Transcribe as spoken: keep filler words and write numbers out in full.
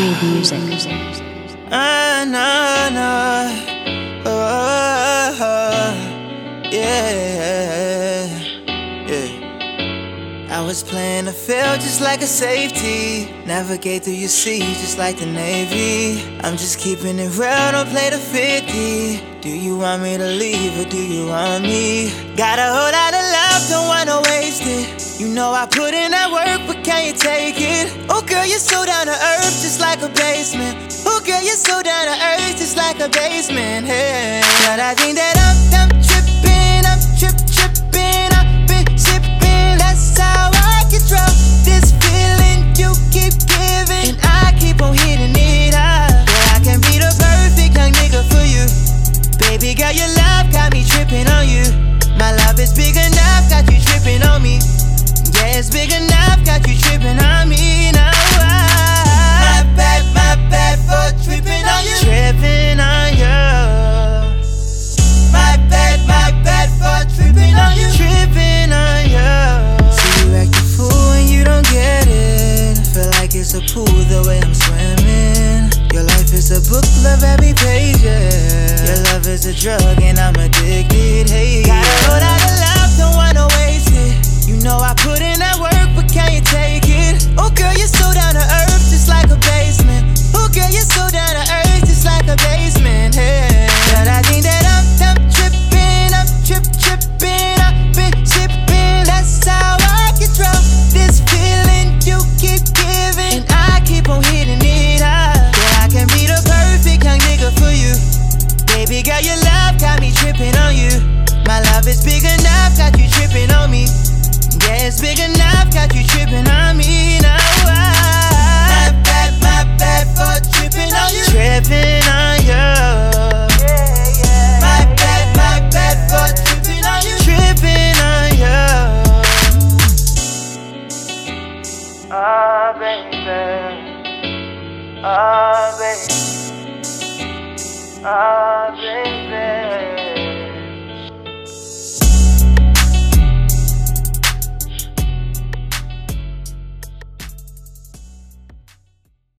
Groove music. Ah, nah, nah. Oh, oh, oh. Yeah, yeah. I was playing the field just like a safety. Navigate through your sea just like the Navy. I'm just keeping it real, don't play the fifty. Do you want me to leave or do you want me? Got a whole lot of love, don't wanna waste it. You know I put in that work, but can you take it? Oh girl, you're so down to earth, just like a basement. Oh girl, you're so down to earth, just like a basement. Hey, but I think that I'm, I'm tripping, I'm trip tripping, I've been sipping. That's how I control this feeling you keep giving, and I keep on hitting it high. Yeah, I can be the perfect young nigga for you, baby girl. Your love got me tripping on you. My love is big enough, got you tripping on me. Yeah, it's big enough, got you tripping on me now. I, my bad, my bad for tripping on you. Tripping on you. My bad, my bad for tripping on you. Tripping on you. See you act a fool and you don't get it. Feel like it's a pool the way I'm swimming. Your life is a book, love every page, yeah. Your love is a drug and I'm addicted, hey. Got a whole lot of love, don't wanna waste it. You know I put in that work, but can you take it? Oh girl, you're so down to earth, just like a basement. Oh girl, you're so down to earth, just like a basement. Hey, but I think that I'm, I'm tripping, I'm trip tripping, I've been sipping. That's how I control this feeling you keep giving, and I keep on hitting it high. Yeah, I can be the perfect young nigga for you, baby girl. Your love got me tripping on you. My love is big enough, got you tripping on me. Yeah, it's big enough, got you tripping on me now. I, my bad, my bad for tripping on you. Tripping on you. Yeah, yeah. My bad, my bad for tripping on you. Tripping on you. Oh, baby. Oh, baby. Oh.